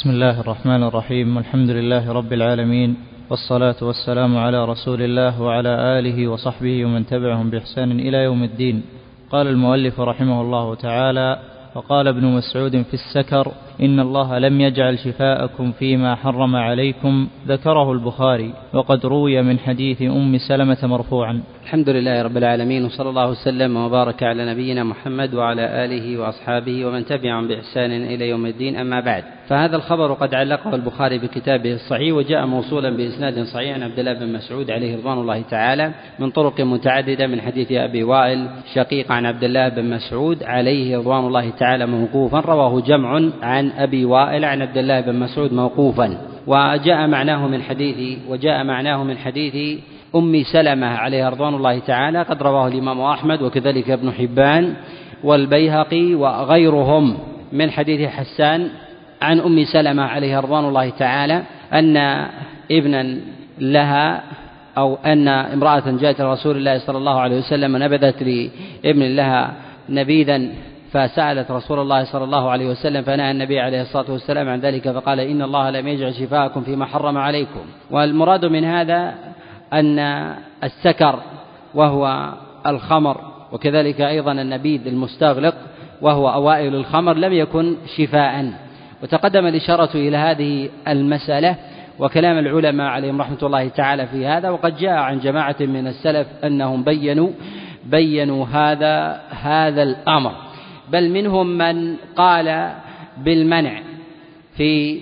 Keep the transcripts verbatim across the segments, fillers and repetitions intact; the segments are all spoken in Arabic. بسم الله الرحمن الرحيم. الحمد لله رب العالمين، والصلاة والسلام على رسول الله وعلى آله وصحبه ومن تبعهم بإحسان إلى يوم الدين. قال المؤلف رحمه الله تعالى: وقال ابن مسعود في السكر: إن الله لم يجعل شفاءكم فيما حرم عليكم. ذكره البخاري، وقد روي من حديث أم سلمة مرفوعا. الحمد لله رب العالمين، وصلى الله وسلم وبارك على نبينا محمد وعلى آله وأصحابه ومن تبعهم بإحسان إلى يوم الدين. أما بعد، فهذا الخبر قد علقه البخاري بكتابه الصحيح، وجاء موصولا بإسناد صحيح عن عبد الله بن مسعود عليه رضوان الله تعالى من طرق متعددة، من حديث أبي وائل شقيق عن عبد الله بن مسعود عليه رضوان الله تعالى موقوفا، رواه جمع عن أبي وائل عن عبد الله بن مسعود موقوفا، وجاء معناه من حديث وجاء معناه من حديث أم سلمة عليها رضوان الله تعالى، قد رواه الإمام أحمد وكذلك ابن حبان والبيهقي وغيرهم، من حديث حسان عن أم سلمة عليها رضوان الله تعالى أن ابنا لها أو أن امرأة جاءت لرسول الله صلى الله عليه وسلم نبذت لابن لها نبيذا، فسألت رسول الله صلى الله عليه وسلم فنهى النبي عليه الصلاة والسلام عن ذلك، فقال: إن الله لم يجعل شفاءكم فيما حرم عليكم. والمراد من هذا أن السكر وهو الخمر، وكذلك أيضا النبيذ المستغلق وهو أوائل الخمر، لم يكن شفاء. وتقدم الإشارة إلى هذه المسألة وكلام العلماء عليهم رحمة الله تعالى في هذا، وقد جاء عن جماعة من السلف أنهم بينوا بينوا هذا هذا الأمر، بل منهم من قال بالمنع في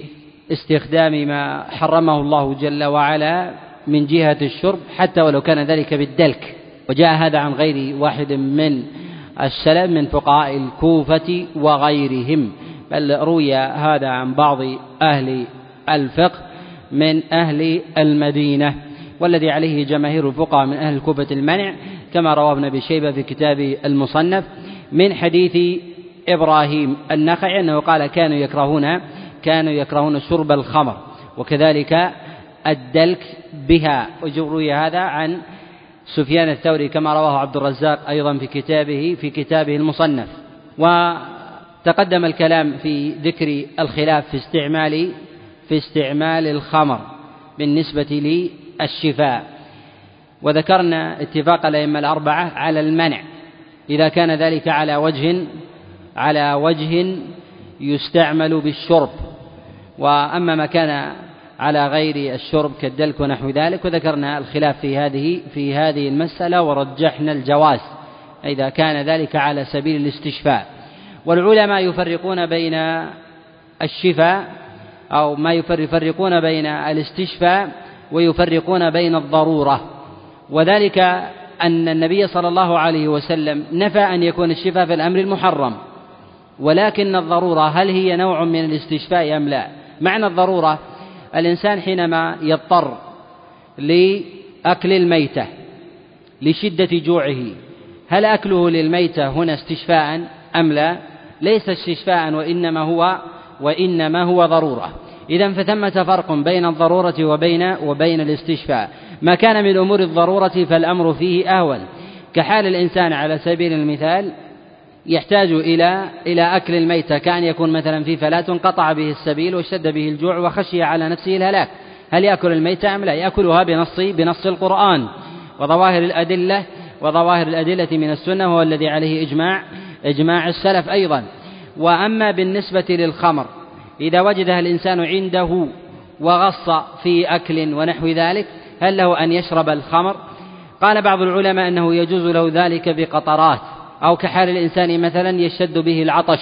استخدام ما حرمه الله جل وعلا من جهة الشرب، حتى ولو كان ذلك بالدلك. وجاء هذا عن غير واحد من السلف من فقهاء الكوفة وغيرهم، بل روي هذا عن بعض أهل الفقه من أهل المدينة، والذي عليه جماهير الفقهاء من أهل الكوفة المنع، كما روى ابن أبي شيبة في كتابه المصنف من حديث إبراهيم النخعي أنه قال: كانوا يكرهون كانوا يكرهون شرب الخمر وكذلك الدلك بها. وجروي هذا عن سفيان الثوري كما رواه عبد الرزاق أيضا في كتابه في كتابه المصنف. وتقدم الكلام في ذكر الخلاف في استعمال في استعمال الخمر بالنسبة للشفاء، وذكرنا اتفاق الأئمة الأربعة على المنع إذا كان ذلك على وجه على وجه يستعمل بالشرب، وأما ما كان على غير الشرب كالدلك ونحو ذلك. وذكرنا الخلاف في هذه في هذه المسألة، ورجحنا الجواز إذا كان ذلك على سبيل الاستشفاء. والعلماء يفرقون بين الشفاء أو ما يفرقون بين الاستشفاء ويفرقون بين الضرورة، وذلك أن النبي صلى الله عليه وسلم نفى أن يكون الشفاء في الأمر المحرم، ولكن الضرورة هل هي نوع من الاستشفاء أم لا؟ معنى الضرورة الإنسان حينما يضطر لأكل الميتة لشدة جوعه، هل أكله للميتة هنا استشفاء أم لا؟ ليس استشفاء، وإنما هو وإنما هو ضرورة. إذن فثمة فرق بين الضرورة وبين وبين الاستشفاء. ما كان من أمور الضرورة فالأمر فيه أهون، كحال الإنسان على سبيل المثال يحتاج إلى إلى أكل الميتة، كأن يكون مثلا في فلاة انقطع به السبيل واشتد به الجوع وخشي على نفسه الهلاك، هل يأكل الميتة أم لا؟ يأكلها بنص بنص القرآن وظواهر الأدلة وظواهر الأدلة من السنة، وهو الذي عليه إجماع إجماع السلف أيضا. وأما بالنسبة للخمر إذا وجدها الإنسان عنده وغص في أكل ونحو ذلك، هل له أن يشرب الخمر؟ قال بعض العلماء أنه يجوز له ذلك بقطرات، أو كحال الإنسان مثلا يشتد به العطش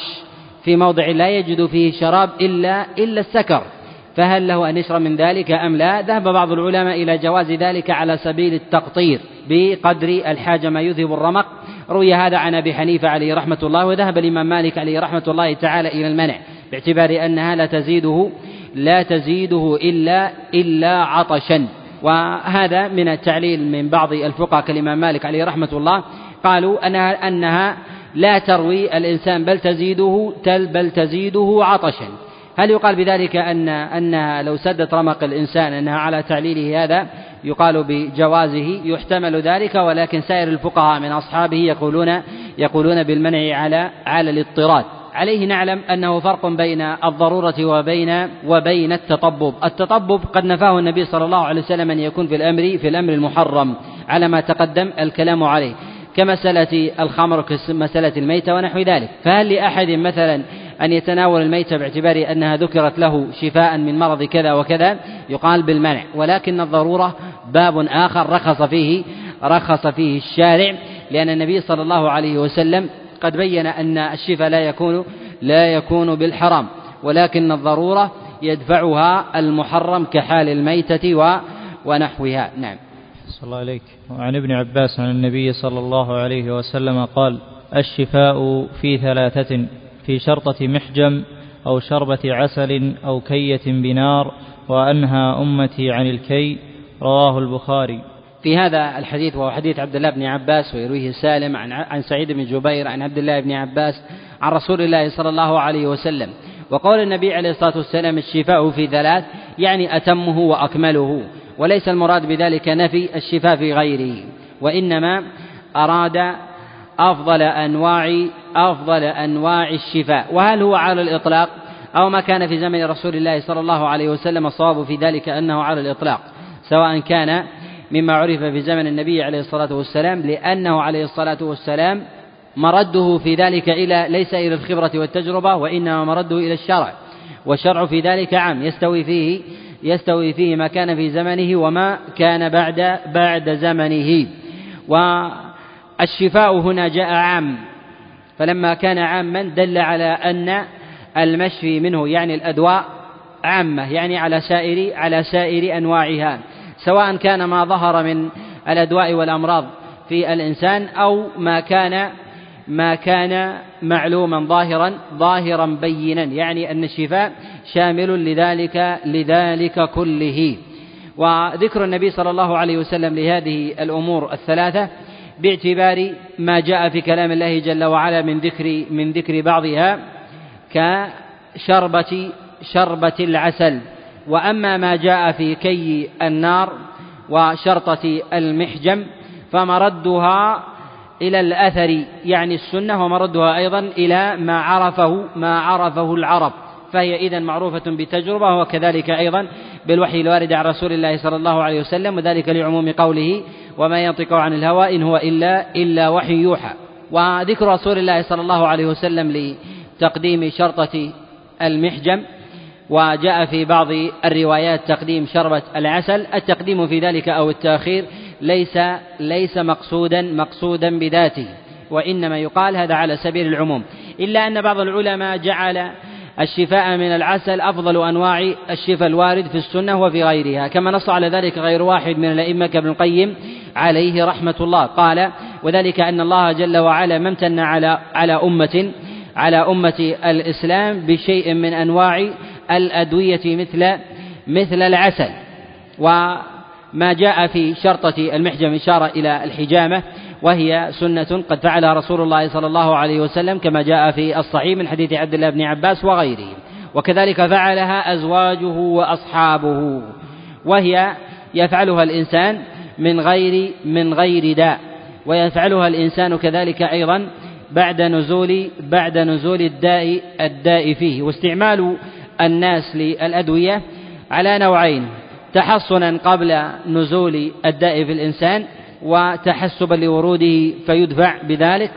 في موضع لا يجد فيه شراب إلا إلا السكر، فهل له أن يشرب من ذلك أم لا؟ ذهب بعض العلماء إلى جواز ذلك على سبيل التقطير بقدر الحاجة، ما يذهب الرمق. روي هذا عن أبي حنيفة عليه رحمة الله، وذهب الإمام مالك عليه رحمة الله تعالى إلى المنع باعتبار أنها لا تزيده لا تزيده إلا إلا عطشا. وهذا من التعليل من بعض الفقهاء كالإمام مالك عليه رحمة الله، قالوا أنها, أنها لا تروي الإنسان بل تزيده تل بل تزيده عطشا. هل يقال بذلك أن أنها لو سدت رمق الإنسان أنها على تعليله هذا يقال بجوازه؟ يحتمل ذلك، ولكن سائر الفقهاء من أصحابه يقولون يقولون بالمنع على على الاضطراد. عليه نعلم أنه فرق بين الضرورة وبين وبين التطبب. التطبب قد نفاه النبي صلى الله عليه وسلم أن يكون في الأمر في الأمر المحرم على ما تقدم الكلام عليه، كمسألة الخمر وكمسألة الميتة ونحو ذلك. فهل لأحد مثلا أن يتناول الميتة باعتبار أنها ذكرت له شفاء من مرض كذا وكذا؟ يقال بالمنع، ولكن الضرورة باب آخر رخص فيه رخص فيه الشارع، لأن النبي صلى الله عليه وسلم قد بين أن الشفاء لا يكون لا يكون بالحرام، ولكن الضرورة يدفعها المحرم كحال الميتة ونحوها. نعم. صلى الله عليك. وعن ابن عباس عن النبي صلى الله عليه وسلم قال: الشفاء في ثلاثة، في شرطة محجم أو شربة عسل أو كية بنار، وأنهى أمتي عن الكي. رواه البخاري. في هذا الحديث، وهو حديث عبد الله بن عباس ويرويه سالم عن عن سعيد بن جبير عن عبد الله بن عباس عن رسول الله صلى الله عليه وسلم، وقول النبي عليه الصلاة والسلام: الشفاء في ثلاث، يعني أتمه وأكمله، وليس المراد بذلك نفي الشفاء في غيره، وإنما أراد أفضل أنواع أفضل أنواع الشفاء. وهل هو على الإطلاق أو ما كان في زمن رسول الله صلى الله عليه وسلم؟ الصواب في ذلك أنه على الإطلاق، سواء كان مما عرف في زمن النبي عليه الصلاة والسلام، لأنه عليه الصلاة والسلام مرده في ذلك إلى ليس إلى الخبرة والتجربة، وإنما مرده إلى الشرع، والشرع في ذلك عام يستوي فيه يستوي فيه ما كان في زمنه وما كان بعد بعد زمنه. والشفاء هنا جاء عام، فلما كان عاما دل على أن المشفي منه يعني الأدواء عامة، يعني على سائر على سائر أنواعها، سواء كان ما ظهر من الأدواء والأمراض في الإنسان أو ما كان ما كان معلوما ظاهرا ظاهرا بينا، يعني أن الشفاء شامل لذلك لذلك كله. وذكر النبي صلى الله عليه وسلم لهذه الأمور الثلاثة باعتبار ما جاء في كلام الله جل وعلا من ذكر من ذكر بعضها كشربة شربة العسل. وأما ما جاء في كي النار وشرطة المحجم فمردها إلى الأثر، يعني السنة، ومردها أيضا إلى ما عرفه ما عرفه العرب، فهي إذن معروفة بتجربة، وكذلك أيضا بالوحي الوارد عن رسول الله صلى الله عليه وسلم، وذلك لعموم قوله: وما ينطق عن الهوى إن هو إلا إلا وحي يوحى. وذكر رسول الله صلى الله عليه وسلم لتقديم شرطة المحجم، وجاء في بعض الروايات تقديم شربة العسل، التقديم في ذلك أو التأخير ليس ليس مقصودا مقصودا بذاته، وإنما يقال هذا على سبيل العموم، إلا أن بعض العلماء جعل الشفاء من العسل أفضل أنواع الشفاء الوارد في السنة وفي غيرها، كما نص على ذلك غير واحد من الأئمة كابن القيم عليه رحمة الله، قال: وذلك أن الله جل وعلا ما امتن على على أمة على أمة الإسلام بشيء من أنواع الأدوية مثل مثل العسل. وما جاء في شرطة المحجم إشارة إلى الحجامة، وهي سنة قد فعلها رسول الله صلى الله عليه وسلم، كما جاء في الصحيح من حديث عبد الله بن عباس وغيره، وكذلك فعلها أزواجه وأصحابه، وهي يفعلها الإنسان من غير من غير داء، ويفعلها الإنسان كذلك أيضا بعد نزول بعد نزول الداء الداء فيه. واستعمال الناس للأدوية على نوعين: تحصنا قبل نزول الداء في الإنسان، وتحسبا لوروده فيدفع بذلك،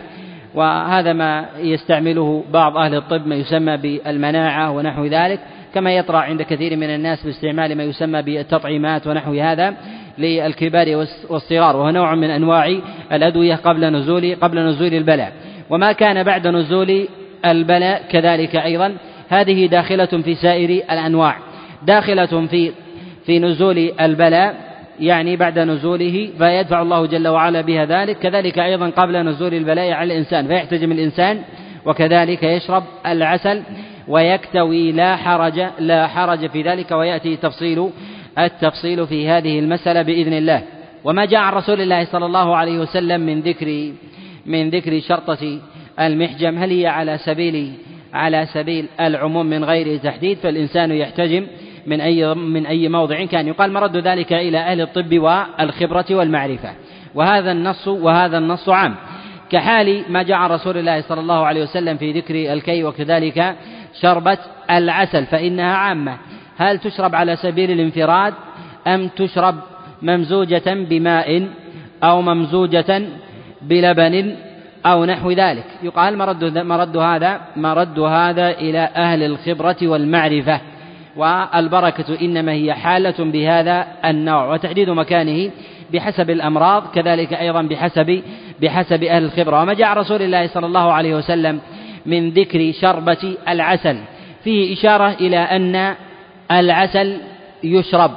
وهذا ما يستعمله بعض أهل الطب ما يسمى بالمناعة ونحو ذلك، كما يطرأ عند كثير من الناس باستعمال ما يسمى بالتطعيمات ونحو هذا للكبار والصغار، وهو نوع من أنواع الأدوية قبل نزول قبل نزول البلاء. وما كان بعد نزول البلاء كذلك أيضا، هذه داخلة في سائر الأنواع، داخلة في في نزول البلاء، يعني بعد نزوله، فيدفع الله جل وعلا بها ذلك، كذلك أيضا قبل نزول البلاء على الإنسان، فيحتجم الإنسان، وكذلك يشرب العسل ويكتوي، لا حرج لا حرج في ذلك، ويأتي تفصيل التفصيل في هذه المسألة بإذن الله. وما جاء عن رسول الله صلى الله عليه وسلم من ذكر من ذكر شرطة المحجم، هل هي على سبيل على سبيل العموم من غير تحديد، فالإنسان يحتجم من أي من أي موضع كان، يقال مرد ذلك إلى أهل الطب والخبرة والمعرفة، وهذا النص وهذا النص عام، كحال ما جعل رسول الله صلى الله عليه وسلم في ذكر الكي وكذلك شربة العسل فإنها عامة. هل تشرب على سبيل الانفراد أم تشرب ممزوجة بماء أو ممزوجة بلبن أو نحو ذلك؟ يقال مرد, مرد, هذا, مرد هذا إلى أهل الخبرة والمعرفة، والبركة إنما هي حالة بهذا النوع، وتحديد مكانه بحسب الأمراض كذلك أيضا بحسب, بحسب أهل الخبرة. وما جاء رسول الله صلى الله عليه وسلم من ذكر شربة العسل فيه إشارة إلى أن العسل يشرب،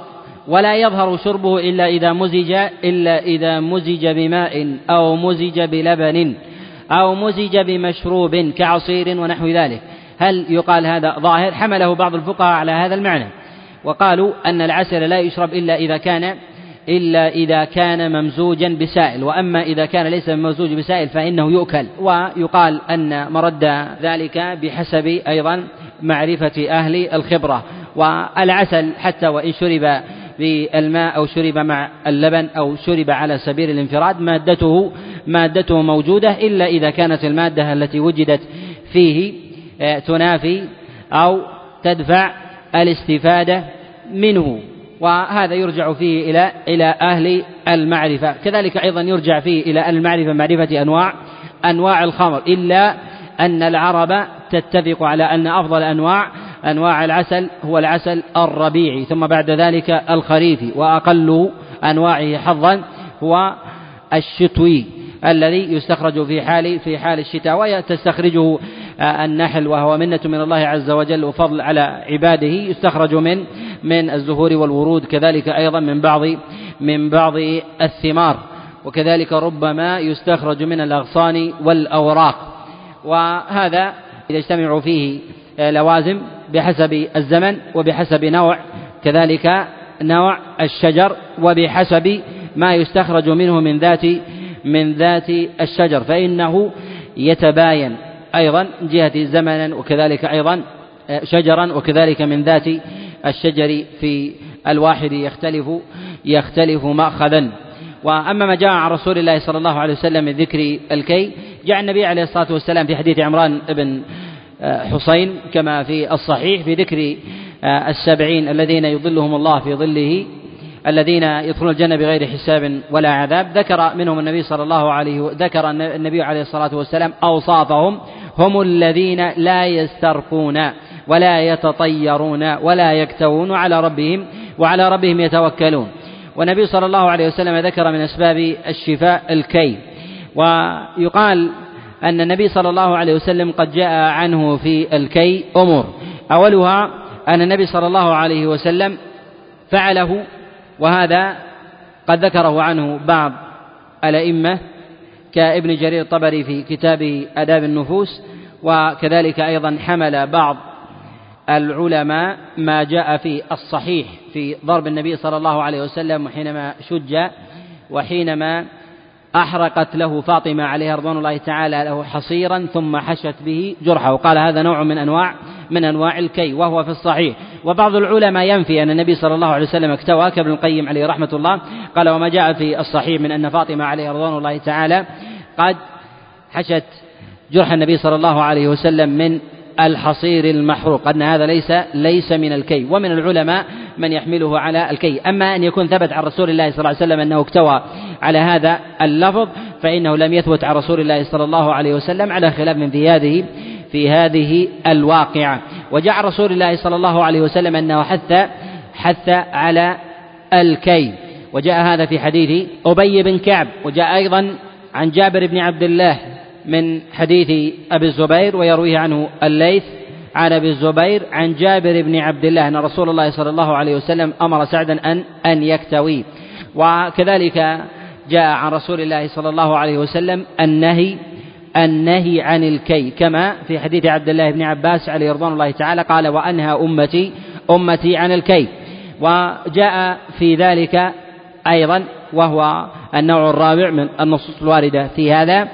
ولا يظهر شربه إلا إذا مزج إلا إذا مزج بماء أو مزج بلبن أو مزج بمشروب كعصير ونحو ذلك. هل يقال هذا ظاهر؟ حمله بعض الفقهاء على هذا المعنى، وقالوا أن العسل لا يشرب إلا إذا كان إلا إذا كان ممزوجا بسائل، وأما إذا كان ليس ممزوج بسائل فإنه يؤكل. ويقال أن مرد ذلك بحسب أيضا معرفة أهل الخبرة. والعسل حتى وإن شرب بالماء أو شرب مع اللبن أو شرب على سبيل الانفراد مادته مادته موجودة، إلا إذا كانت المادة التي وجدت فيه تنافي أو تدفع الاستفادة منه، وهذا يرجع فيه إلى إلى أهل المعرفة. كذلك أيضا يرجع فيه إلى أهل المعرفة معرفة أنواع أنواع الخمر، إلا أن العرب تتفق على أن أفضل أنواع أنواع العسل هو العسل الربيعي، ثم بعد ذلك الخريفي، وأقل أنواعه حظا هو الشتوي الذي يستخرج في حال في حال الشتاء، ويستخرجه النحل وهو منة من الله عز وجل وفضل على عباده، يستخرج من من الزهور والورود كذلك أيضا من بعض من بعض الثمار، وكذلك ربما يستخرج من الأغصان والأوراق. وهذا إذا اجتمعوا فيه لوازم بحسب الزمن وبحسب نوع كذلك نوع الشجر وبحسب ما يستخرج منه من ذات من ذات الشجر، فإنه يتباين أيضا جهة زمنا وكذلك أيضا شجرا، وكذلك من ذات الشجر في الواحد يختلف يختلف مأخذا. وأما ما جاء عن رسول الله صلى الله عليه وسلم من ذكر الكي، جاء النبي عليه الصلاة والسلام في حديث عمران بن حصين كما في الصحيح في ذكر السبعين الذين يظلهم الله في ظله الذين يدخلون الجنة بغير حساب ولا عذاب، ذكر منهم النبي صلى الله عليه ذكر النبي عليه الصلاة والسلام أوصافهم، هم الذين لا يسترقون ولا يتطيرون ولا يكتوون على ربهم وعلى ربهم يتوكلون. والنبي صلى الله عليه وسلم ذكر من أسباب الشفاء الكي. ويقال أن النبي صلى الله عليه وسلم قد جاء عنه في الكي أمور، أولها أن النبي صلى الله عليه وسلم فعله، وهذا قد ذكره عنه بعض الأئمة كابن جرير الطبري في كتابه آداب النفوس، وكذلك أيضا حمل بعض العلماء ما جاء في الصحيح في ضرب النبي صلى الله عليه وسلم حينما شج وحينما أحرقت له فاطمة عليها رضوان الله تعالى له حصيرا ثم حشت به جرحه، وقال هذا نوع من أنواع من أنواع الكي وهو في الصحيح. وبعض العلماء ينفي أن النبي صلى الله عليه وسلم اكتوى، كابن القيم عليه رحمة الله قال وما جاء في الصحيح من أن فاطمة عليها رضوان الله تعالى قد حشت جرح النبي صلى الله عليه وسلم من الحصير المحروق، أن هذا ليس ليس من الكي. ومن العلماء من يحمله على الكي. أما أن يكون ثبت عن رسول الله صلى الله عليه وسلم أنه اكتوى على هذا اللفظ فإنه لم يثبت عن رسول الله صلى الله عليه وسلم، على خلاف من في هذه في هذه الواقعة. وجاء رسول الله صلى الله عليه وسلم أنه حث حث على الكي، وجاء هذا في حديث أبي بن كعب، وجاء أيضا عن جابر بن عبد الله من حديث أبي الزبير ويرويه عنه الليث عن أبي الزبير عن جابر بن عبد الله أن رسول الله صلى الله عليه وسلم أمر سعدا أن أن يكتوي. وكذلك جاء عن رسول الله صلى الله عليه وسلم النهي النهي عن الكي، كما في حديث عبد الله بن عباس عليه رضوان الله تعالى قال وأنهى أمتي أمتي عن الكي. وجاء في ذلك أيضا وهو النوع الرابع من النصوص الواردة في هذا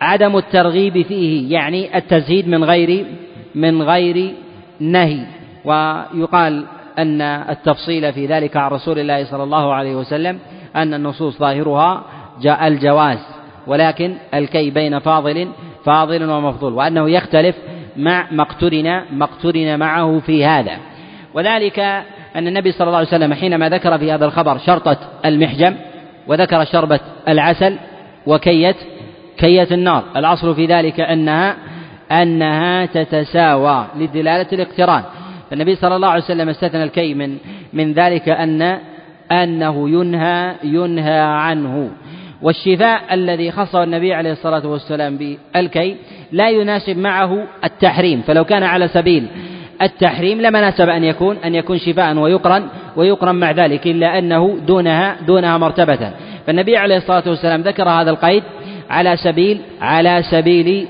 عدم الترغيب فيه، يعني التزهيد من غير من غير نهي. ويقال أن التفصيل في ذلك عن رسول الله صلى الله عليه وسلم أن النصوص ظاهرها جاء الجواز، ولكن الكي بين فاضل فاضل ومفضول، وأنه يختلف مع ما اقترن ما اقترن معه في هذا. وذلك أن النبي صلى الله عليه وسلم حينما ذكر في هذا الخبر شرطة المحجم وذكر شربة العسل وكية كية النار، الأصل في ذلك أنها أنها تتساوى لدلالة الاقتران. فالنبي صلى الله عليه وسلم استثنى الكي من من ذلك أن أنه ينهى ينهى عنه. والشفاء الذي خصه النبي عليه الصلاة والسلام بالكي لا يناسب معه التحريم، فلو كان على سبيل التحريم لما ناسب أن يكون أن يكون شفاء ويقرن ويقرن مع ذلك، إلا أنه دونها دونها مرتبة. فالنبي عليه الصلاة والسلام ذكر هذا القيد على سبيل على سبيل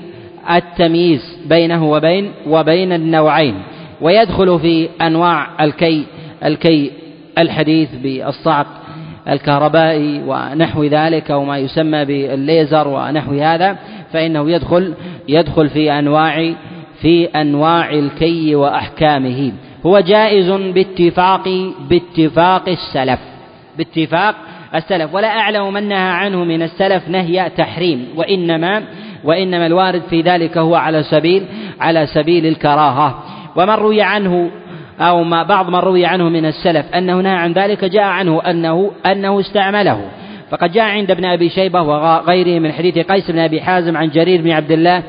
التمييز بينه وبين وبين النوعين. ويدخل في أنواع الكي الكي الحديث بالصعق الكهربائي ونحو ذلك، وما يسمى بالليزر ونحو هذا، فإنه يدخل يدخل في أنواع في أنواع الكي وأحكامه. هو جائز باتفاق باتفاق السلف باتفاق السلف ولا أعلم من نهى عنه من السلف نهي تحريم، وإنما وإنما الوارد في ذلك هو على سبيل على سبيل الكراهة. ومن روي عنه أو ما بعض من روي عنه من السلف أنه نهى عن ذلك جاء عنه أنه أنه استعمله، فقد جاء عند ابن أبي شيبة وغيره من حديث قيس بن أبي حازم عن جرير بن عبد الله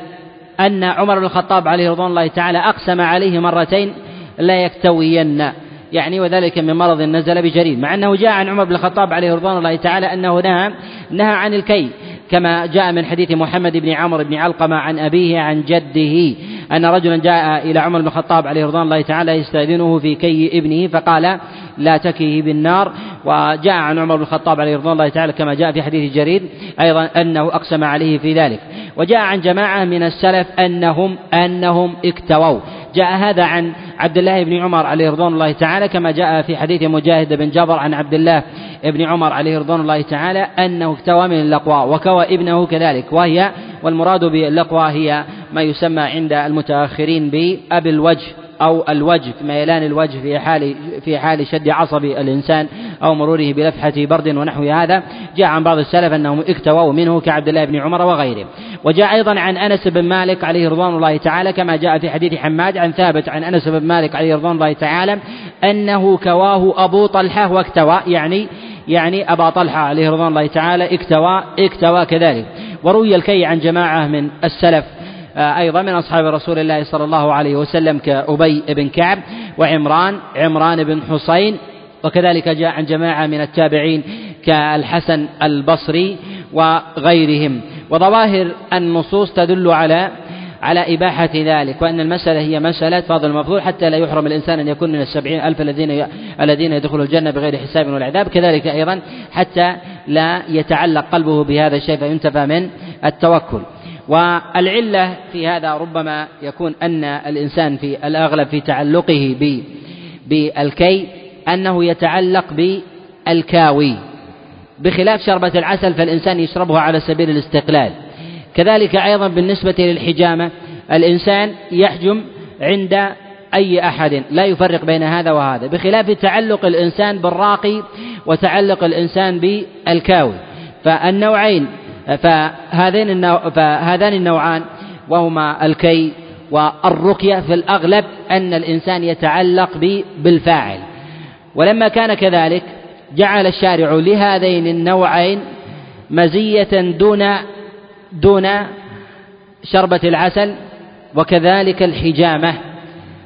أن عمر بن الخطاب عليه رضوان الله تعالى أقسم عليه مرتين لا يكتوين، يعني وذلك من مرض نزل بجرير، مع أنه جاء عن عمر بن الخطاب عليه رضوان الله تعالى أنه نهى نهى عن الكي، كما جاء من حديث محمد بن عمرو بن علقمة عن أبيه عن جده أن رجلا جاء إلى عمر بن الخطاب عليه رضوان الله تعالى يستأذنه في كي ابنه فقال لا تكيه بالنار. وجاء عن عمر بن الخطاب عليه رضوان الله تعالى كما جاء في حديث جرير أيضا أنه أقسم عليه في ذلك. وجاء عن جماعة من السلف أنهم أنهم اكتووا، جاء هذا عن عبد الله بن عمر عليه رضوان الله تعالى كما جاء في حديث مجاهد بن جبر عن عبد الله ابن عمر عليه رضوان الله تعالى أنه اكتوى من اللقواء وكوى ابنه كذلك، وهي والمراد باللقواء هي ما يسمى عند المتأخرين بأبي الوجه أو الوجه، ميلان الوجه في حال في حال شد عصب الإنسان أو مروره بلفحة برد ونحو هذا. جاء عن بعض السلف أنهم اكتووا منه كعبد الله بن عمر وغيره. وجاء أيضا عن أنس بن مالك عليه رضوان الله تعالى كما جاء في حديث حماد عن ثابت عن أنس بن مالك عليه رضوان الله تعالى أنه كواه أبو طلحة واكتوى، يعني يعني أبا طلحة عليه رضوان الله تعالى اكتوى اكتوى كذلك. وروي الكي عن جماعة من السلف أيضا من أصحاب رسول الله صلى الله عليه وسلم كأبي بن كعب وعمران عمران بن حسين، وكذلك جاء عن جماعة من التابعين كالحسن البصري وغيرهم. وظواهر النصوص تدل على على إباحة ذلك، وأن المسألة هي مسألة فاضل المفضول، حتى لا يحرم الإنسان أن يكون من السبعين ألف الذين الذين يدخلوا الجنة بغير حساب ولا عذاب، كذلك أيضا حتى لا يتعلق قلبه بهذا الشيء فينتفى من التوكل. والعلة في هذا ربما يكون أن الإنسان في الأغلب في تعلقه بالكي أنه يتعلق بالكاوي، بخلاف شربة العسل فالإنسان يشربها على سبيل الاستقلال. كذلك أيضا بالنسبة للحجامة الإنسان يحجم عند أي أحد لا يفرق بين هذا وهذا، بخلاف تعلق الإنسان بالراقي وتعلق الإنسان بالكاوي. فالنوعين فهذان النوعان وهما الكي والرقية في الأغلب أن الإنسان يتعلق بالفاعل. ولما كان كذلك جعل الشارع لهذين النوعين مزية دون دون شربة العسل وكذلك الحجامة،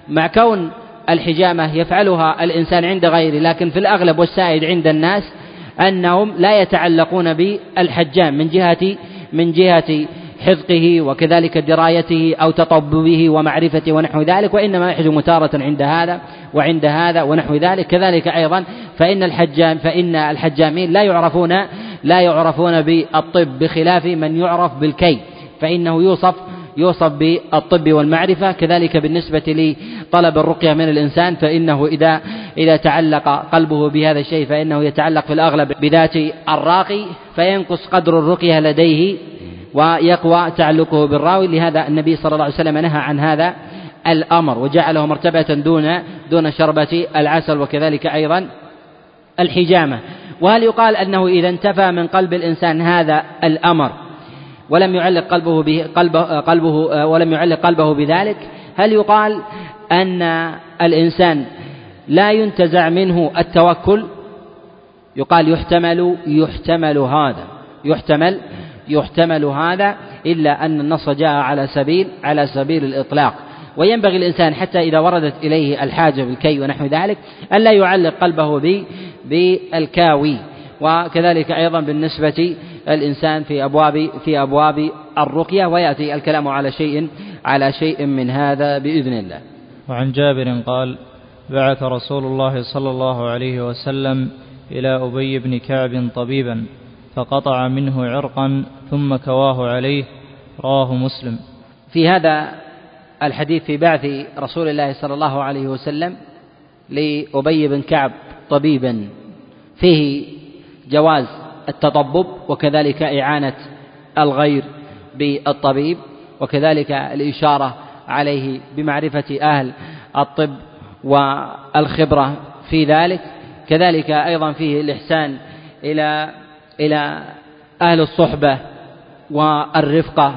مع كون الحجامة يفعلها الإنسان عند غيره، لكن في الأغلب والسائد عند الناس أنهم لا يتعلقون بالحجام من جهة من جهة حذقه وكذلك درايته أو تطببه ومعرفته ونحو ذلك، وإنما يحجم تارة عند هذا وعند هذا ونحو ذلك. كذلك أيضا فإن الحجام فإن الحجامين لا يعرفون لا يعرفون بالطب، بخلاف من يعرف بالكي فإنه يوصف يوصف بالطب والمعرفة. كذلك بالنسبة لطلب الرقية من الإنسان فإنه إذا إذا تعلق قلبه بهذا الشيء فإنه يتعلق في الأغلب بذات الراقي، فينقص قدر الرقية لديه ويقوى تعلقه بالراوي. لهذا النبي صلى الله عليه وسلم نهى عن هذا الأمر وجعله مرتبة دون دون شربة العسل وكذلك أيضا الحجامة. وهل يقال أنه إذا انتفى من قلب الإنسان هذا الأمر ولم يعلق قلبه به قلبه قلبه ولم يعلق قلبه بذلك، هل يقال أن الإنسان لا ينتزع منه التوكل؟ يقال يحتمل يحتمل هذا يحتمل يحتمل هذا إلا أن النص جاء على سبيل على سبيل الإطلاق. وينبغي الإنسان حتى إذا وردت إليه الحاجة بالكي ونحو ذلك ألا يعلق قلبه بالكاوي. وكذلك أيضا بالنسبة الإنسان في أبواب في أبواب الرقية، ويأتي الكلام على شيء على شيء من هذا بإذن الله. وعن جابر قال: بعث رسول الله صلى الله عليه وسلم إلى أبي بن كعب طبيبا فقطع منه عرقا ثم كواه عليه، رواه مسلم. في هذا الحديث في بعث رسول الله صلى الله عليه وسلم لأبي بن كعب طبيبا فيه جواز التطبب، وكذلك إعانة الغير بالطبيب، وكذلك الإشارة عليه بمعرفة أهل الطب والخبرة في ذلك. كذلك أيضا فيه الإحسان إلى إلى أهل الصحبة والرفقة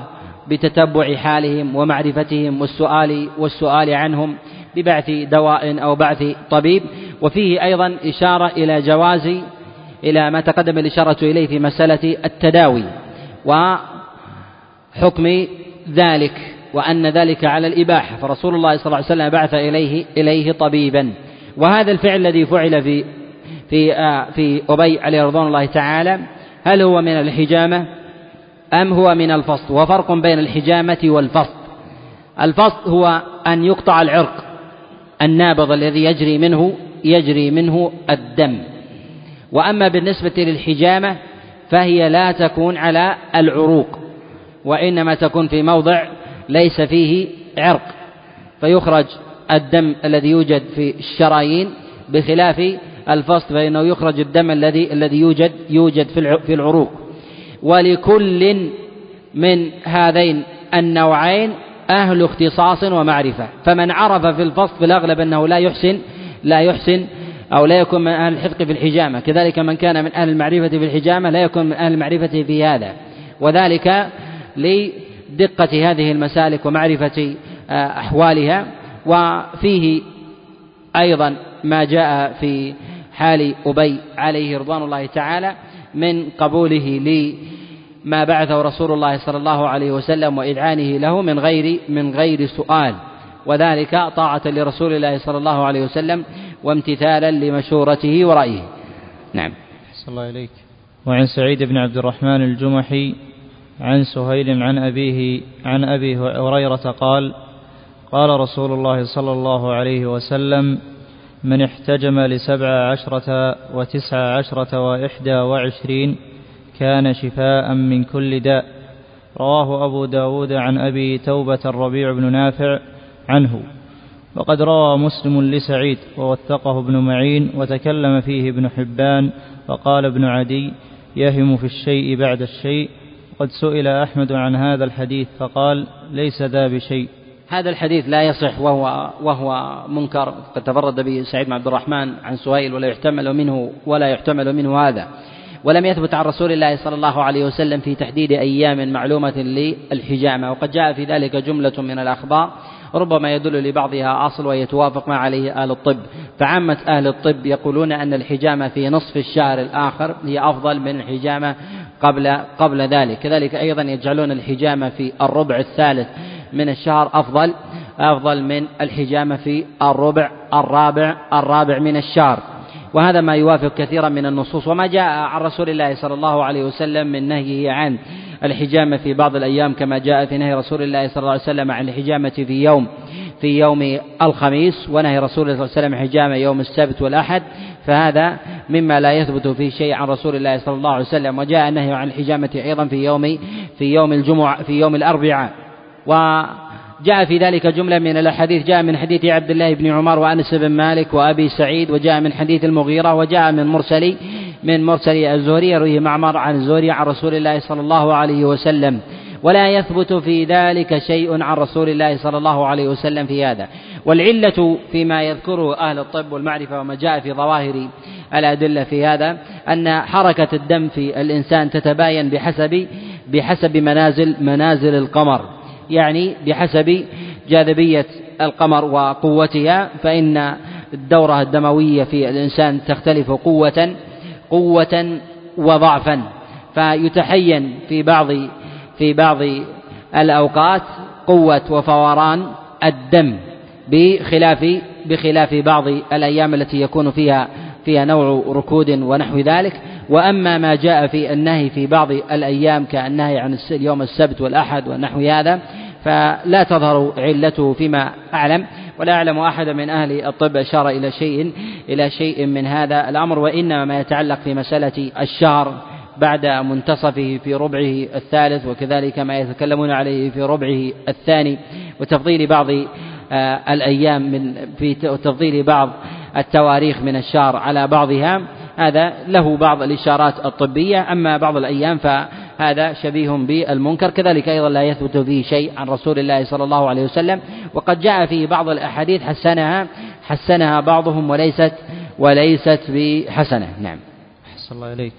بتتبع حالهم ومعرفتهم والسؤال والسؤال عنهم ببعث دواء أو بعث طبيب. وفيه أيضا إشارة إلى جواز إلى ما تقدم الإشارة إليه في مسألة التداوي وحكم ذلك، وأن ذلك على الإباحة، فرسول الله صلى الله عليه وسلم بعث إليه إليه طبيبا. وهذا الفعل الذي فعل في في في أبي عليه رضوان الله تعالى هل هو من الحجامة أم هو من الفصد؟ وفرق بين الحجامة والفصد. الفصد هو أن يقطع العرق النابض الذي يجري منه يجري منه الدم. وأما بالنسبة للحجامة فهي لا تكون على العروق، وإنما تكون في موضع ليس فيه عرق، فيخرج الدم الذي يوجد في الشرايين، بخلاف الفصد فإنه يخرج الدم الذي الذي يوجد يوجد في العروق. ولكل من هذين النوعين أهل اختصاص ومعرفة، فمن عرف في الفصد في الأغلب أنه لا يحسن لا يحسن أو لا يكون من أهل الحفظ في الحجامة. كذلك من كان من أهل المعرفة في الحجامة لا يكون من أهل المعرفة في هذا، وذلك لدقة هذه المسالك ومعرفة أحوالها. وفيه أيضا ما جاء في حال أبي عليه رضوان الله تعالى من قبوله لما بعثه رسول الله صلى الله عليه وسلم وإذعانه له من غير من غير سؤال، وذلك طاعة لرسول الله صلى الله عليه وسلم وامتثالا لمشورته ورأيه. نعم. أحسن الله إليك. وعن سعيد بن عبد الرحمن الجمحي عن سهيل عن أبيه عن أبي هريرة قال: قال رسول الله صلى الله عليه وسلم: من احتجم لسبع عشرة وتسع عشرة وإحدى وعشرين كان شفاء من كل داء. رواه أبو داود عن أبي توبة الربيع بن نافع عنه. وقد روى مسلم لسعيد ووثقه ابن معين، وتكلم فيه ابن حبان، وقال ابن عدي: يهم في الشيء بعد الشيء. وقد سئل أحمد عن هذا الحديث فقال: ليس ذا بشيء. هذا الحديث لا يصح وهو, وهو منكر، قد تفرد به سعيد بن عبد الرحمن عن سهيل ولا يحتمل منه ولا يحتمل منه هذا. ولم يثبت عن رسول الله صلى الله عليه وسلم في تحديد أيام معلومة للحجامة، وقد جاء في ذلك جملة من الأخبار ربما يدل لبعضها أصل ويتوافق ما عليه أهل الطب. فعامة أهل الطب يقولون أن الحجامة في نصف الشهر الآخر هي أفضل من الحجامة قبل قبل ذلك. كذلك أيضا يجعلون الحجامة في الربع الثالث من الشهر أفضل أفضل من الحجامة في الربع الرابع الرابع من الشهر. وهذا ما يوافق كثيرا من النصوص وما جاء عن رسول الله صلى الله عليه وسلم من نهيه عن الحجامة في بعض الأيام، كما جاء في نهي رسول الله صلى الله عليه وسلم عن الحجامة في يوم في يوم الخميس، ونهي رسول الله صلى الله عليه وسلم حجامة يوم السبت والأحد. فهذا مما لا يثبت فيه شيء عن رسول الله صلى الله عليه وسلم. وجاء النهي عن الحجامة أيضا في يوم في يوم الجمعة في يوم الأربعاء. وجاء في ذلك جملة من الأحاديث، جاء من حديث عبد الله بن عمر وأنس بن مالك وأبي سعيد، وجاء من حديث المغيرة، وجاء من مرسل من مرسل الزهري يرويه معمر عن الزهري عن رسول الله صلى الله عليه وسلم. ولا يثبت في ذلك شيء عن رسول الله صلى الله عليه وسلم في هذا. والعلة فيما يذكره أهل الطب والمعرفة وما جاء في ظواهر الأدلة في هذا أن حركة الدم في الإنسان تتباين بحسب بحسب منازل منازل القمر، يعني بحسب جاذبية القمر وقوتها، فإن الدورة الدموية في الإنسان تختلف قوة قوة وضعفا، فيتحين في بعض في بعض الأوقات قوة وفوران الدم بخلاف بخلاف بعض الأيام التي يكون فيها فيها نوع ركود ونحو ذلك. وأما ما جاء في النهي في بعض الأيام كالنهي عن اليوم السبت والأحد ونحو هذا فلا تظهر علته فيما أعلم، ولا أعلم أحد من أهل الطب أشار إلى شيء إلى شيء من هذا الأمر. وإنما ما يتعلق في مسألة الشهر بعد منتصفه في ربعه الثالث، وكذلك ما يتكلمون عليه في ربعه الثاني، وتفضيل بعض الأيام من في تفضيل بعض التواريخ من الشهر على بعضها، هذا له بعض الإشارات الطبية. أما بعض الأيام فهذا شبيه بالمنكر. كذلك أيضا لا يثبت فيه شيء عن رسول الله صلى الله عليه وسلم، وقد جاء فيه بعض الأحاديث حسنها حسنها بعضهم وليست وليست بحسنة. نعم. أحسن الله إليك.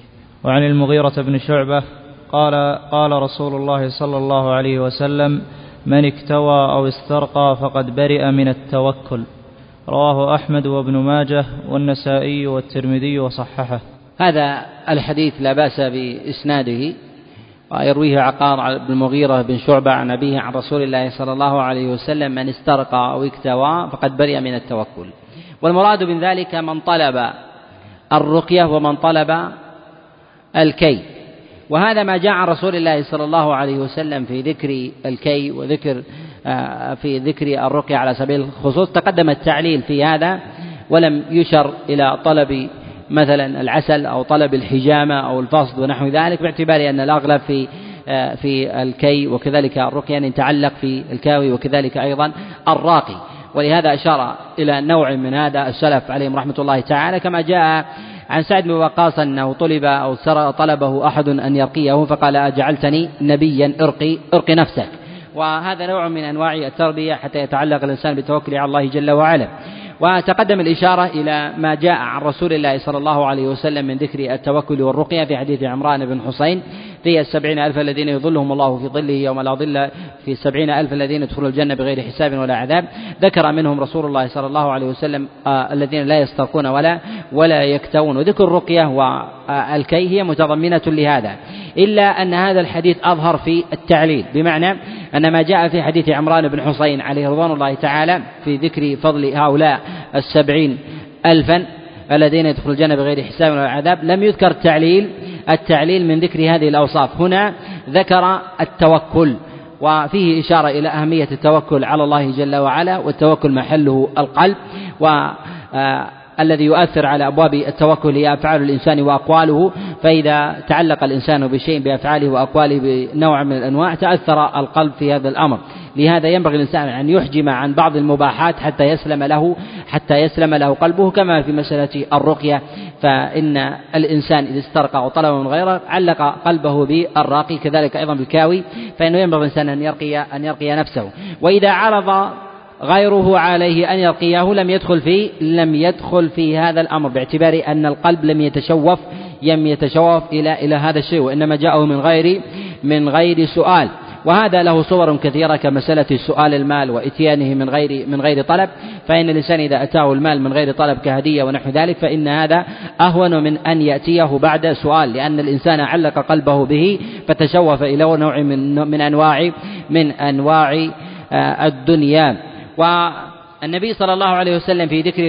وعن المغيرة بن شعبة قال قال رسول الله صلى الله عليه وسلم: من اكتوى أو استرقى فقد برئ من التوكل. رواه أحمد وابن ماجه والنسائي والترمذي وصححه. هذا الحديث لا بأس بإسناده، ويرويه عقار بن المغيرة بن شعبة عن أبيه عن رسول الله صلى الله عليه وسلم: من استرقى أو اكتوى فقد برئ من التوكل. والمراد من ذلك من طلب الرقية ومن طلب الكي، وهذا ما جاء عن رسول الله صلى الله عليه وسلم في ذكر الكي وذكر في ذكر الرقية على سبيل الخصوص. تقدم التعليل في هذا، ولم يشر إلى طلب مثلا العسل أو طلب الحجامة أو الفصد ونحو ذلك، باعتبار أن الأغلب في في الكي وكذلك الرقية يعني يتعلق في الكاوي وكذلك أيضا الراقي، ولهذا أشار إلى نوع من هذا السلف عليهم رحمة الله تعالى، كما جاء عن سعد بن وقاص أنه طلب أو طلبه أحد أن يرقيه فقال: أجعلتني نبيا؟ ارقي ارقي نفسك. وهذا نوع من أنواع التربية حتى يتعلق الإنسان بتوكله على الله جل وعلا. وتقدم الإشارة إلى ما جاء عن رسول الله صلى الله عليه وسلم من ذكر التوكل والرقية في حديث عمران بن حسين: في السبعين ألف الذين يظلهم الله في ظله يوم لا ظل، في السبعين ألف الذين يدخلوا الجنة بغير حساب ولا عذاب. ذكر منهم رسول الله صلى الله عليه وسلم آه الذين لا يسترقون ولا ولا يكتوون. وذكر الرقية والكي هي متضمنة لهذا، إلا أن هذا الحديث أظهر في التعليل، بمعنى أن ما جاء في حديث عمران بن حسين عليه رضوان الله تعالى في ذكر فضل هؤلاء السبعين ألفا الذين يدخلوا الجنة بغير حساب ولا عذاب لم يذكر التعليل التعليل من ذكر هذه الأوصاف. هنا ذكر التوكل، وفيه إشارة إلى أهمية التوكل على الله جل وعلا، والتوكل محله القلب، والذي يؤثر على أبواب التوكل هي أفعال الإنسان وأقواله. فإذا تعلق الإنسان بشيء بأفعاله وأقواله بنوع من الأنواع تأثر القلب في هذا الأمر. لهذا ينبغي الإنسان أن يحجم عن بعض المباحات حتى يسلم له حتى يسلم له قلبه، كما في مسألة الرقية، فإن الإنسان إذا استرقى وطلب من غيره علق قلبه بالراقي، كذلك أيضا بالكاوي، فإنه ينبغي الإنسان أن يرقي أن يرقي نفسه. وإذا عرض غيره عليه أن يرقيه لم يدخل في لم يدخل في هذا الأمر، باعتبار أن القلب لم يتشوف لم يتشوف إلى إلى هذا الشيء، وإنما جاءه من غير من غير سؤال. وهذا له صور كثيرة، كمسألة سؤال المال وإتيانه من غير من غير طلب، فإن الإنسان إذا أتاه المال من غير طلب كهدية ونحو ذلك فإن هذا أهون من أن يأتيه بعد سؤال، لأن الإنسان علق قلبه به فتشوف إلى نوع من من أنواع من أنواع الدنيا. والنبي صلى الله عليه وسلم في ذكر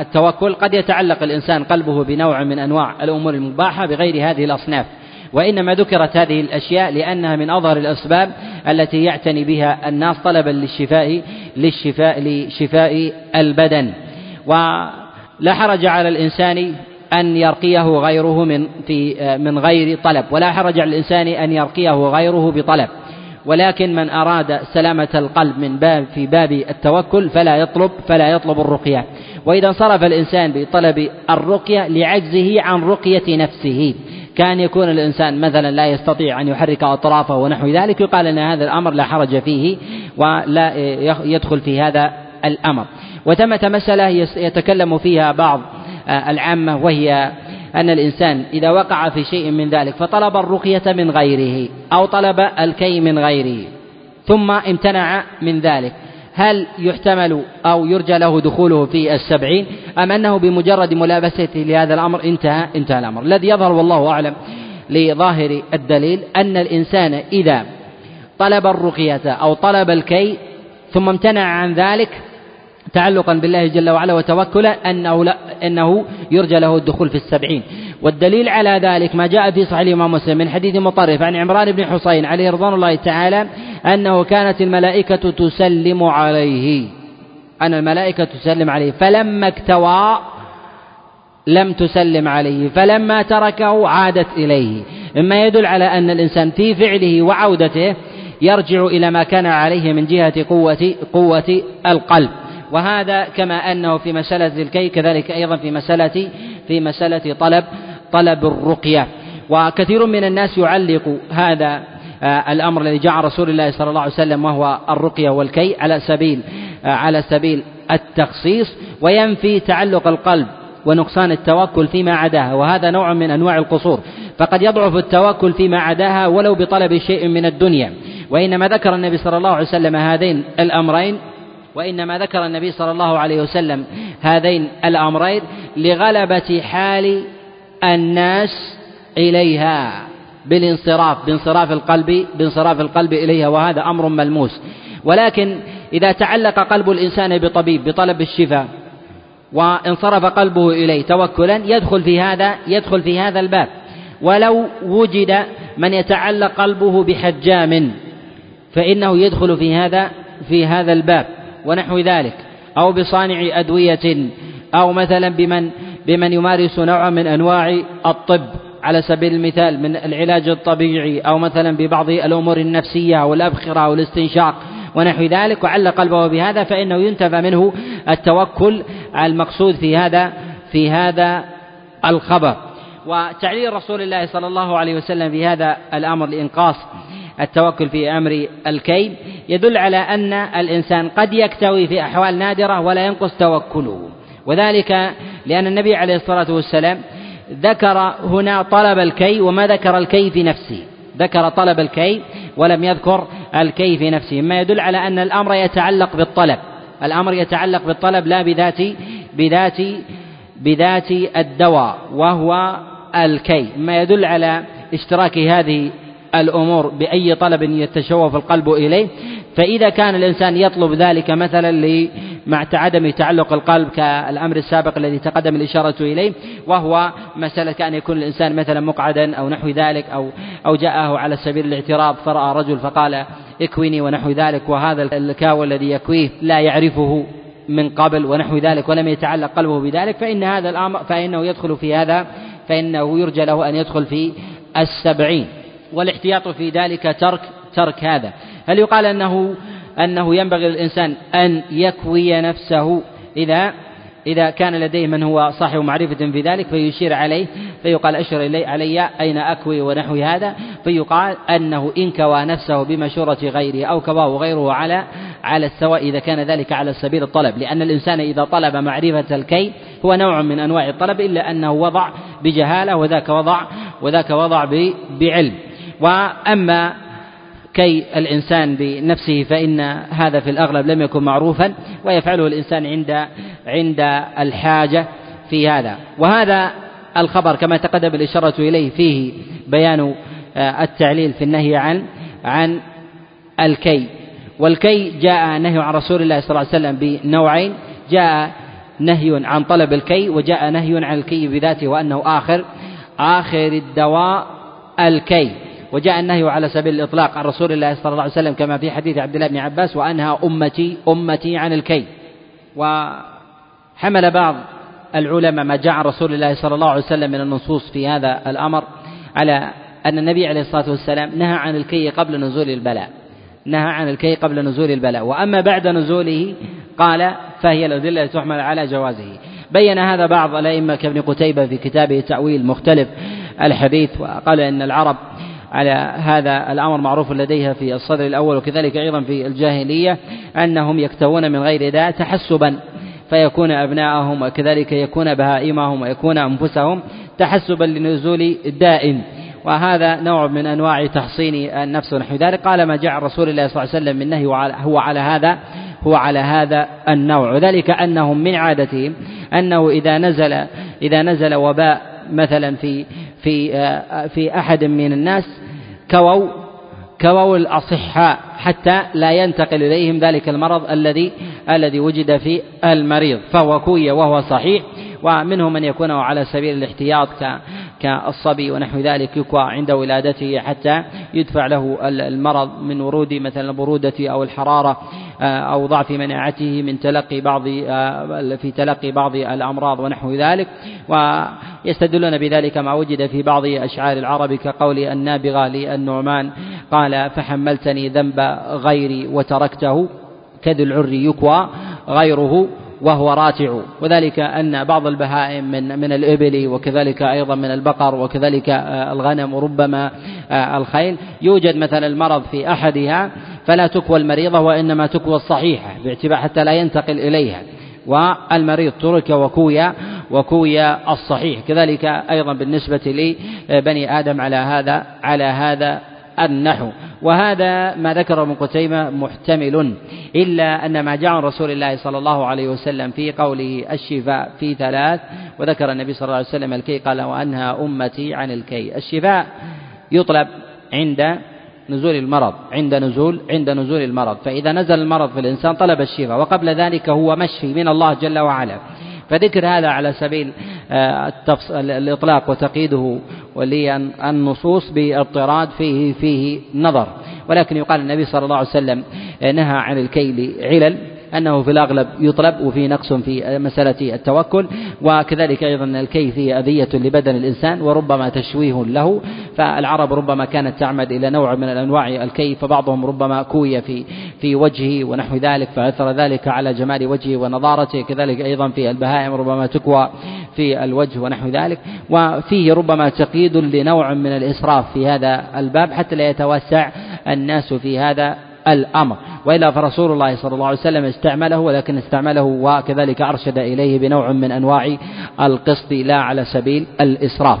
التوكل قد يتعلق الإنسان قلبه بنوع من أنواع الأمور المباحة بغير هذه الأصناف، وإنما ذكرت هذه الأشياء لأنها من أظهر الأسباب التي يعتني بها الناس طلبا للشفاء للشفاء لشفاء البدن. ولا حرج على الإنسان أن يرقيه غيره من في من غير طلب، ولا حرج على الإنسان أن يرقيه غيره بطلب، ولكن من أراد سلامة القلب من باب في باب التوكل فلا يطلب فلا يطلب الرقية. وإذا صرف الإنسان بطلب الرقية لعجزه عن رقية نفسه، كان يكون الإنسان مثلا لا يستطيع أن يحرك أطرافه ونحو ذلك، يقال أن هذا الأمر لا حرج فيه ولا يدخل في هذا الأمر. وثمة مسألة يتكلم فيها بعض العامة، وهي أن الإنسان إذا وقع في شيء من ذلك فطلب الرقية من غيره أو طلب الكي من غيره ثم امتنع من ذلك، هل يحتمل أو يرجى له دخوله في السبعين أم أنه بمجرد ملابسته لهذا الأمر انتهى انتهى الأمر؟ الذي يظهر والله أعلم لظاهر الدليل أن الإنسان إذا طلب الرقية أو طلب الكي ثم امتنع عن ذلك تعلقا بالله جل وعلا وتوكلا أنه, لا أنه يرجى له الدخول في السبعين. والدليل على ذلك ما جاء في صحيح الإمام مسلم من حديث مطرف عن عمران بن حصين عليه رضوان الله تعالى أنه كانت الملائكة تسلم عليه أن الملائكة تسلم عليه فلما اكتوى لم تسلم عليه فلما تركه عادت إليه، مما يدل على أن الإنسان في فعله وعودته يرجع إلى ما كان عليه من جهة قوة, قوة القلب. وهذا كما أنه في مسألة الكي كذلك أيضا في مسألة في مسألة طلب طلب الرقية. وكثير من الناس يعلق هذا الأمر الذي جاء رسول الله صلى الله عليه وسلم وهو الرقية والكي على سبيل على سبيل التخصيص وينفي تعلق القلب ونقصان التوكل فيما عداها، وهذا نوع من أنواع القصور، فقد يضعف التوكل فيما عداها ولو بطلب شيء من الدنيا. وإنما ذكر النبي صلى الله عليه وسلم هذين الأمرين وإنما ذكر النبي صلى الله عليه وسلم هذين الأمرين لغلبة حال الناس إليها بالانصراف بانصراف القلب بانصراف القلب إليها، وهذا أمر ملموس. ولكن إذا تعلق قلب الإنسان بطبيب بطلب الشفاء وانصرف قلبه إليه توكلا يدخل في هذا يدخل في هذا الباب، ولو وجد من يتعلق قلبه بحجام فإنه يدخل في هذا في هذا الباب ونحو ذلك، أو بصانع أدوية، أو مثلا بمن بمن يمارس نوعا من أنواع الطب على سبيل المثال من العلاج الطبيعي، أو مثلا ببعض الأمور النفسية والأبخرة والاستنشاق ونحو ذلك، وعلق قلبه بهذا فإنه ينتفى منه التوكل على المقصود في هذا في هذا الخبر. وتعليل رسول الله صلى الله عليه وسلم في هذا الأمر لإنقاص التوكل في أمر الكي يدل على أن الإنسان قد يكتوي في أحوال نادرة ولا ينقص توكله، وذلك لأن النبي عليه الصلاة والسلام ذكر هنا طلب الكي وما ذكر الكي في نفسه، ذكر طلب الكي ولم يذكر الكي في نفسه، مما يدل على أن الأمر يتعلق بالطلب الأمر يتعلق بالطلب لا بذات بذات بذات الدواء وهو الكي، مما يدل على اشتراك هذه الأمور بأي طلب يتشوف القلب إليه. فإذا كان الإنسان يطلب ذلك مثلا مع عدم تعلق القلب كالأمر السابق الذي تقدم الإشارة إليه، وهو مسألة كأن يكون الإنسان مثلا مقعدا أو نحو ذلك أو أو جاءه على سبيل الاعتراض فرأى رجل فقال اكويني ونحو ذلك، وهذا الكاوى الذي يكويه لا يعرفه من قبل ونحو ذلك ولم يتعلق قلبه بذلك، فإن هذا الأمر فإنه يدخل في هذا فإنه يرجى له أن يدخل في السبعين. والاحتياط في ذلك ترك ترك هذا. هل يقال أنه أنه ينبغي للإنسان أن يكوي نفسه إذا إذا كان لديه من هو صاحب معرفة في ذلك فيشير عليه فيقال أشر إلي علي أين أكوي ونحو هذا، فيقال أنه إن كوى نفسه بمشورة غيره أو كواه غيره على على السواء إذا كان ذلك على سبيل الطلب، لأن الإنسان إذا طلب معرفة الكي هو نوع من أنواع الطلب، إلا أنه وضع بجهالة وذاك وضع وذاك وضع بعلم. وأما كي الإنسان بنفسه فإن هذا في الأغلب لم يكن معروفا ويفعله الإنسان عند عند الحاجة في هذا. وهذا الخبر كما تقدم الإشارة إليه فيه بيان التعليل في النهي عن عن الكي، والكي جاء نهي عن رسول الله صلى الله عليه وسلم بنوعين، جاء نهي عن طلب الكي وجاء نهي عن الكي بذاته وأنه آخر آخر الدواء الكي، وجاء النهي على سبيل الإطلاق عن رسول الله صلى الله عليه وسلم كما في حديث عبد الله بن عباس وأنهى أمتي أمتي عن الكي. وحمل بعض العلماء ما جاء عن رسول الله صلى الله عليه وسلم من النصوص في هذا الأمر على أن النبي عليه الصلاة والسلام نهى عن الكي قبل نزول البلاء نهى عن الكي قبل نزول البلاء، وأما بعد نزوله قال فهي الأدلة تحمل على جوازه. بين هذا بعض الأئمة كابن قتيبة في كتابه تأويل مختلف الحديث، وقال إن العرب على هذا الأمر معروف لديها في الصدر الأول وكذلك أيضا في الجاهلية أنهم يكتوون من غير داء تحسبا فيكون أبناءهم وكذلك يكون بهائمهم ويكون أنفسهم تحسبا لنزول الدائم، وهذا نوع من أنواع تحصين النفس ونحو ذلك. قال ما جاء رسول الله صلى الله عليه وسلم من نهي هو على هذا هو على هذا النوع، وذلك أنهم من عادتهم أنه إذا نزل إذا نزل وباء مثلا في في في أحد من الناس كووا كووا الأصحاء حتى لا ينتقل إليهم ذلك المرض الذي الذي وجد في المريض، فهو كوي وهو صحيح. ومنهم من يكون على سبيل الاحتياط كالصبي ونحو ذلك يكوى عند ولادته حتى يدفع له المرض من ورود مثلا البرودة أو الحرارة أو ضعف مناعته من تلقي بعض في تلقي بعض الأمراض ونحو ذلك. ويستدلون بذلك ما وجد في بعض أشعار العرب كقول النابغة للنعمان قال فحملتني ذنب غيري وتركته كذ العر يكوى غيره وهو راتع. وذلك أن بعض البهائم من من الإبل وكذلك أيضا من البقر وكذلك الغنم وربما الخيل يوجد مثلا المرض في أحدها فلا تكوى المريضة وإنما تكوى الصحيحة باعتبار حتى لا ينتقل إليها، والمريض ترك وكوي وكوي الصحيح. كذلك أيضا بالنسبة لبني آدم على هذا على هذا النحو. وهذا ما ذكره ابن قتيبة محتمل، إلا أن ما جاء رسول الله صلى الله عليه وسلم في قوله الشفاء في ثلاث، وذكر النبي صلى الله عليه وسلم الكي قال وأنهى أمتي عن الكي. الشفاء يطلب عند نزول المرض عند نزول عند نزول المرض، فإذا نزل المرض في الإنسان طلب الشفاء، وقبل ذلك هو مشفي من الله جل وعلا. فذكر هذا على سبيل الإطلاق وتقييده والنصوص باضطراد فيه فيه نظر، ولكن يقال النبي صلى الله عليه وسلم نهى عن الكيل علل أنه في الأغلب يطلب، وفي نقص في مسألة التوكل، وكذلك أيضا الكي فيه أذية لبدن الإنسان وربما تشويه له، فالعرب ربما كانت تعمد إلى نوع من الأنواع الكي، فبعضهم ربما كوي في في وجهه ونحو ذلك فأثر ذلك على جمال وجهه ونضارته، كذلك أيضا في البهائم ربما تكوى في الوجه ونحو ذلك، وفيه ربما تقييد لنوع من الإسراف في هذا الباب حتى لا يتوسع الناس في هذا الأمر، وإلا فرسول الله صلى الله عليه وسلم استعمله، ولكن استعمله وكذلك أرشد إليه بنوع من أنواع القسط لا على سبيل الإسراف.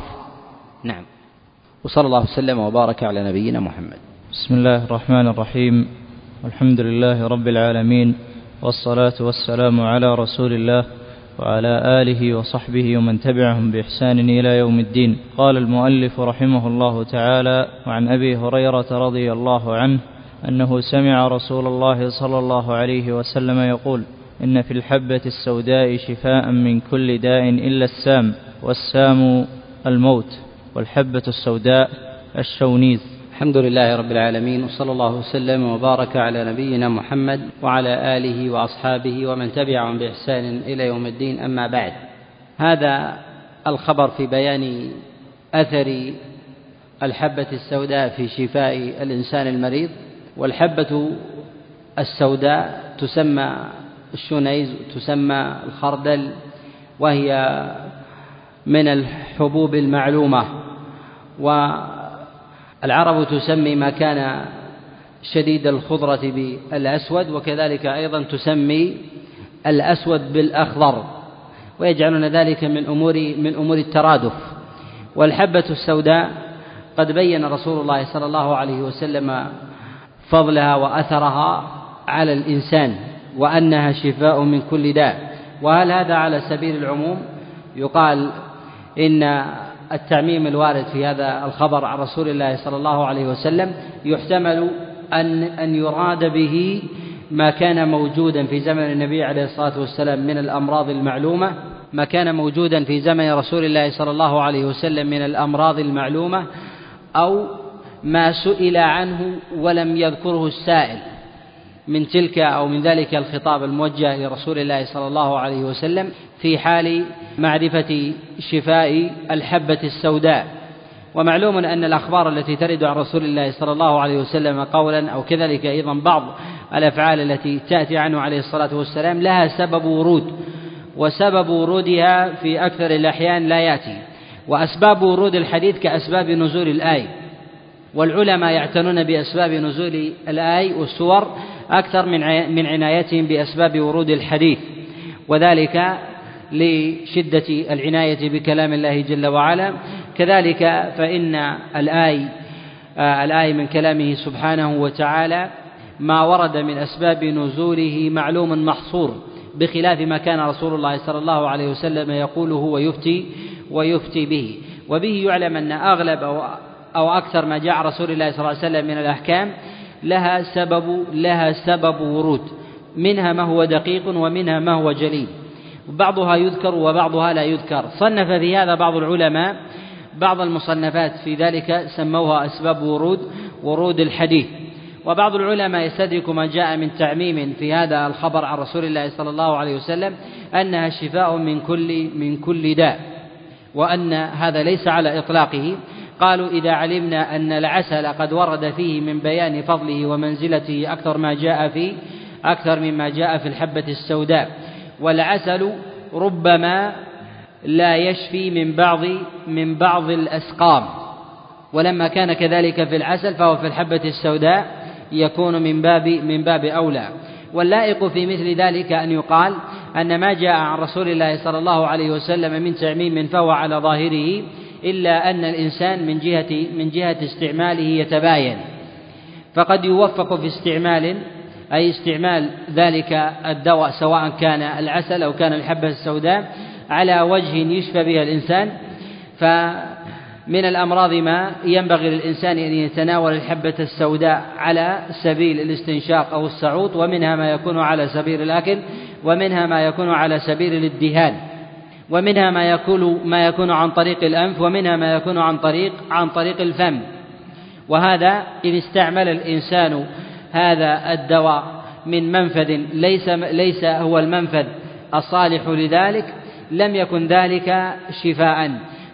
نعم، وصلى الله وسلم وبارك على نبينا محمد. بسم الله الرحمن الرحيم، والحمد لله رب العالمين، والصلاة والسلام على رسول الله وعلى آله وصحبه ومن تبعهم بإحسان إلى يوم الدين. قال المؤلف رحمه الله تعالى وعن أبي هريرة رضي الله عنه أنه سمع رسول الله صلى الله عليه وسلم يقول إن في الحبة السوداء شفاء من كل داء إلا السام، والسام الموت، والحبة السوداء الشونيز. الحمد لله رب العالمين، وصلى الله وسلم وبارك على نبينا محمد وعلى آله وأصحابه ومن تبعهم بإحسان إلى يوم الدين، أما بعد. هذا الخبر في بيان أثر الحبة السوداء في شفاء الإنسان المريض. والحبة السوداء تسمى الشونيز، تسمى الخردل، وهي من الحبوب المعلومة، والعرب تسمي ما كان شديد الخضرة بالأسود، وكذلك أيضا تسمي الأسود بالأخضر، ويجعلون ذلك من أمور من أمور الترادف. والحبة السوداء قد بين رسول الله صلى الله عليه وسلم فضلها وأثرها على الإنسان، وأنها شفاء من كل داء. وهل هذا على سبيل العموم؟ يقال إن التعميم الوارد في هذا الخبر عن رسول الله صلى الله عليه وسلم يحتمل أن أن يراد به ما كان موجودا في زمن النبي عليه الصلاة والسلام من الأمراض المعلومة، ما كان موجودا في زمن رسول الله صلى الله عليه وسلم من الأمراض المعلومة، أو ما سئل عنه ولم يذكره السائل من تلك أو من ذلك الخطاب الموجه لرسول الله صلى الله عليه وسلم في حال معرفة شفاء الحبة السوداء. ومعلوم أن الأخبار التي ترد عن رسول الله صلى الله عليه وسلم قولا أو كذلك أيضا بعض الأفعال التي تأتي عنه عليه الصلاة والسلام لها سبب ورود، وسبب ورودها في أكثر الأحيان لا يأتي، وأسباب ورود الحديث كأسباب نزول الآية، والعلماء يعتنون بأسباب نزول الآي والسور أكثر من عنايتهم بأسباب ورود الحديث، وذلك لشدة العناية بكلام الله جل وعلا. كذلك فإن الآي الآي من كلامه سبحانه وتعالى ما ورد من أسباب نزوله معلوم محصور، بخلاف ما كان رسول الله صلى الله عليه وسلم يقوله ويفتي ويفتي به. وبه يعلم أن أغلب أو, أو أكثر ما جاء رسول الله صلى الله عليه وسلم من الأحكام لها سبب لها سبب ورود، منها ما هو دقيق ومنها ما هو جليل، بعضها يذكر وبعضها لا يذكر. صنف في هذا بعض العلماء بعض المصنفات في ذلك، سموها أسباب ورود ورود الحديث. وبعض العلماء يستدرك ما جاء من تعميم في هذا الخبر عن رسول الله صلى الله عليه وسلم أنها شفاء من كل من كل داء، وأن هذا ليس على إطلاقه. قالوا إذا علمنا أن العسل قد ورد فيه من بيان فضله ومنزلته أكثر ما جاء في أكثر مما جاء في الحبة السوداء، والعسل ربما لا يشفي من بعض من بعض الأسقام، ولما كان كذلك في العسل فهو في الحبة السوداء يكون من باب من باب أولى. واللائق في مثل ذلك أن يقال أن ما جاء عن رسول الله صلى الله عليه وسلم من تعميم فهو على ظاهره، إلا أن الإنسان من جهة من جهة استعماله يتباين، فقد يوفق في استعمال أي استعمال ذلك الدواء سواء كان العسل أو كان الحبة السوداء على وجه يشفى به الإنسان. فمن الأمراض ما ينبغي للإنسان أن يتناول الحبة السوداء على سبيل الاستنشاق أو الصعود، ومنها ما يكون على سبيل الأكل، ومنها ما يكون على سبيل الادهان، ومنها ما يكون ما يكون عن طريق الأنف، ومنها ما يكون عن طريق عن طريق الفم. وهذا إن استعمل الإنسان هذا الدواء من منفذ ليس ليس هو المنفذ الصالح لذلك لم يكن ذلك شفاءً.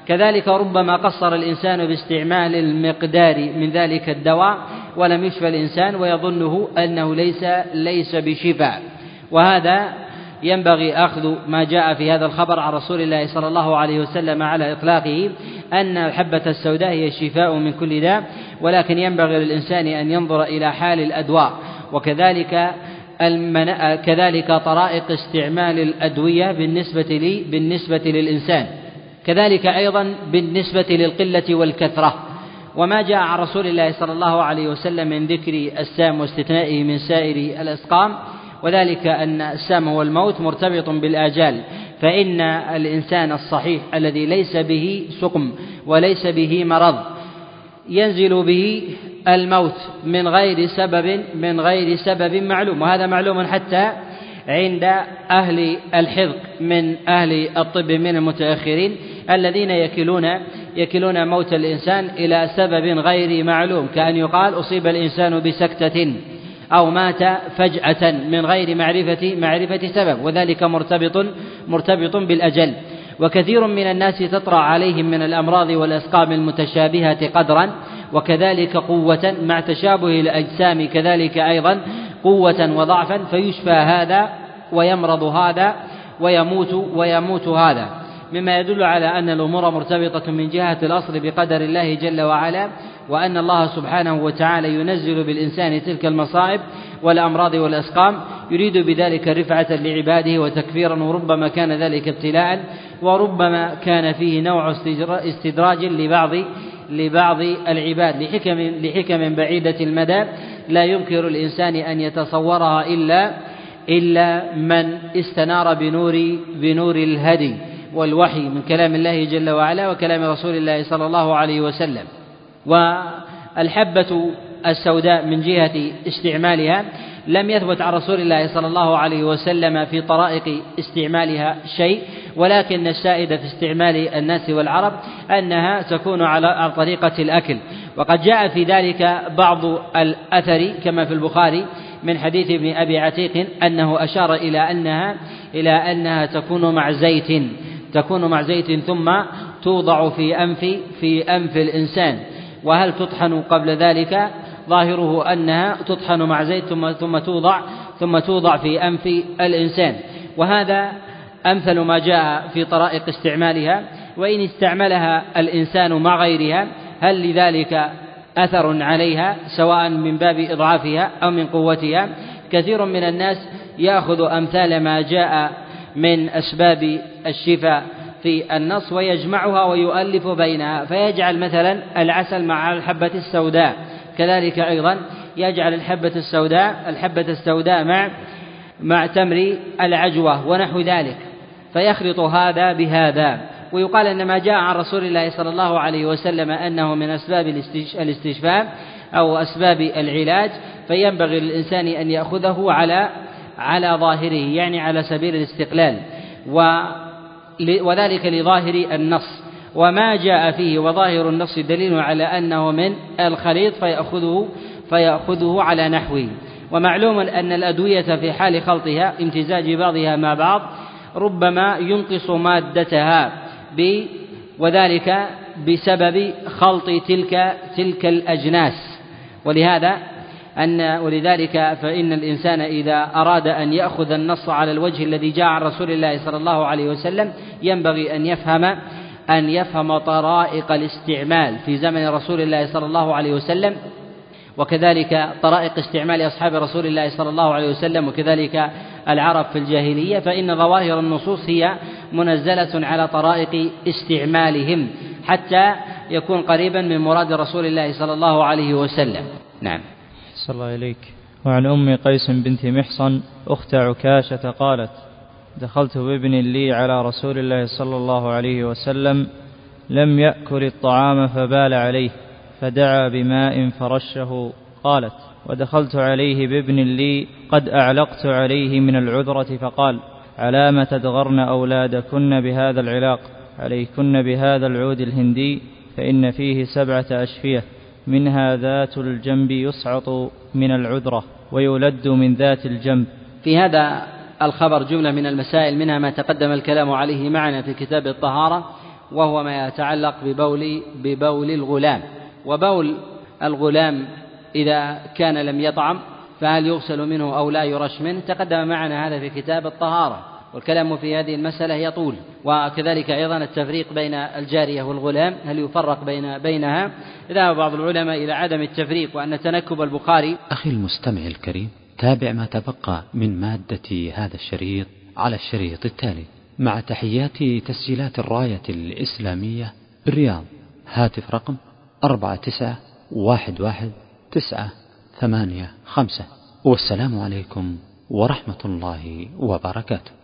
كذلك ربما قصر الإنسان باستعمال المقدار من ذلك الدواء ولم يشفى الإنسان، ويظنه أنه ليس ليس بشفاء. وهذا ينبغي أخذ ما جاء في هذا الخبر عن رسول الله صلى الله عليه وسلم على إطلاقه، أن الحبة السوداء هي الشفاء من كل داء، ولكن ينبغي للإنسان أن ينظر إلى حال الأدواء، وكذلك المنا... كذلك طرائق استعمال الأدوية بالنسبة لي بالنسبة للإنسان، كذلك أيضا بالنسبة للقلة والكثرة. وما جاء عن رسول الله صلى الله عليه وسلم من ذكر السام واستثنائه من سائر الأسقام، وذلك أن السام هو الموت مرتبط بالآجال، فإن الإنسان الصحيح الذي ليس به سقم وليس به مرض ينزل به الموت من غير سبب من غير سبب معلوم. وهذا معلوم حتى عند أهل الحذق من أهل الطب من المتأخرين الذين يكلون يكلون موت الإنسان إلى سبب غير معلوم، كأن يقال أصيب الإنسان بسكتة أو مات فجأة من غير معرفة معرفة سبب، وذلك مرتبط مرتبط بالأجل. وكثير من الناس تطرأ عليهم من الأمراض والأسقام المتشابهة قدرا وكذلك قوة مع تشابه الأجسام، كذلك أيضا قوة وضعفا، فيشفى هذا ويمرض هذا ويموت ويموت هذا، مما يدل على أن الأمور مرتبطة من جهة الأصل بقدر الله جل وعلا، وأن الله سبحانه وتعالى ينزل بالإنسان تلك المصائب والأمراض والأسقام يريد بذلك رفعة لعباده وتكفيرا، وربما كان ذلك ابتلاء، وربما كان فيه نوع استدراج لبعض لبعض العباد لحكم لحكم بعيدة المدى لا يمكن الإنسان أن يتصورها إلا إلا من استنار بنور بنور الهدي والوحي من كلام الله جل وعلا وكلام رسول الله صلى الله عليه وسلم. والحبة السوداء من جهة استعمالها لم يثبت عن رسول الله صلى الله عليه وسلم في طرائق استعمالها شيء، ولكن السائد في استعمال الناس والعرب أنها تكون على طريقة الأكل. وقد جاء في ذلك بعض الأثر كما في البخاري من حديث ابن أبي عتيق أنه أشار إلى أنها إلى أنها تكون مع زيت تكون مع زيت ثم توضع في أنف في أنف الإنسان. وهل تطحن قبل ذلك؟ ظاهره أنها تطحن مع زيت ثم ثم توضع ثم توضع في أنف الإنسان. وهذا أمثل ما جاء في طرائق استعمالها. وإن استعملها الإنسان مع غيرها هل لذلك أثر عليها سواء من باب إضعافها أو من قوتها؟ كثير من الناس يأخذ أمثال ما جاء من أسباب الشفاء في النص ويجمعها ويؤلف بينها، فيجعل مثلا العسل مع الحبة السوداء، كذلك أيضا يجعل الحبة السوداء الحبة السوداء مع مع تمر العجوة ونحو ذلك، فيخلط هذا بهذا. ويقال أن ما جاء عن رسول الله صلى الله عليه وسلم أنه من أسباب الاستشفاء أو أسباب العلاج، فينبغي للإنسان أن يأخذه على على ظاهره، يعني على سبيل الاستقلال، وذلك لظاهر النص. وما جاء فيه وظاهر النص دليل على أنه من الخليط فيأخذه فيأخذه على نحوه. ومعلوم أن الأدوية في حال خلطها امتزاج بعضها مع بعض ربما ينقص مادتها ب وذلك بسبب خلط تلك تلك الأجناس، ولهذا أن ولذلك فإن الإنسان إذا أراد أن يأخذ النص على الوجه الذي جاء عن رسول الله صلى الله عليه وسلم ينبغي أن يفهم أن يفهم طرائق الاستعمال في زمن رسول الله صلى الله عليه وسلم، وكذلك طرائق استعمال أصحاب رسول الله صلى الله عليه وسلم، وكذلك العرب في الجاهلية، فإن ظواهر النصوص هي منزلة على طرائق استعمالهم حتى يكون قريبا من مراد رسول الله صلى الله عليه وسلم. نعم. صلى الله عليك. وعن أم قيس بنت محصن أخت عكاشة قالت: دخلت بابن لي على رسول الله صلى الله عليه وسلم لم يأكل الطعام فبال عليه فدعا بماء فرشه. قالت: ودخلت عليه بابن لي قد أعلقت عليه من العذرة، فقال: علام تدغرن أولادكن بهذا العلاق؟ عليكن بهذا العود الهندي فإن فيه سبعة أشفية، منها ذات الجنب يسعط من العذرة ويلد من ذات الجنب. في هذا الخبر جملة من المسائل، منها ما تقدم الكلام عليه معنا في كتاب الطهارة، وهو ما يتعلق ببول ببول الغلام. وبول الغلام إذا كان لم يطعم فهل يغسل منه أو لا يرش منه؟ تقدم معنا هذا في كتاب الطهارة، والكلام في هذه المسألة يطول. وكذلك أيضا التفريق بين الجارية والغلام، هل يفرق بين بينها؟ ذهب بعض العلماء إلى عدم التفريق وأن تنكب البخاري. أخي المستمع الكريم، تابع ما تبقى من مادة هذا الشريط على الشريط التالي، مع تحيات تسجيلات الراية الإسلامية بالرياض. هاتف رقم أربعة تسعة واحد واحد تسعة ثمانية خمسة. والسلام عليكم ورحمة الله وبركاته.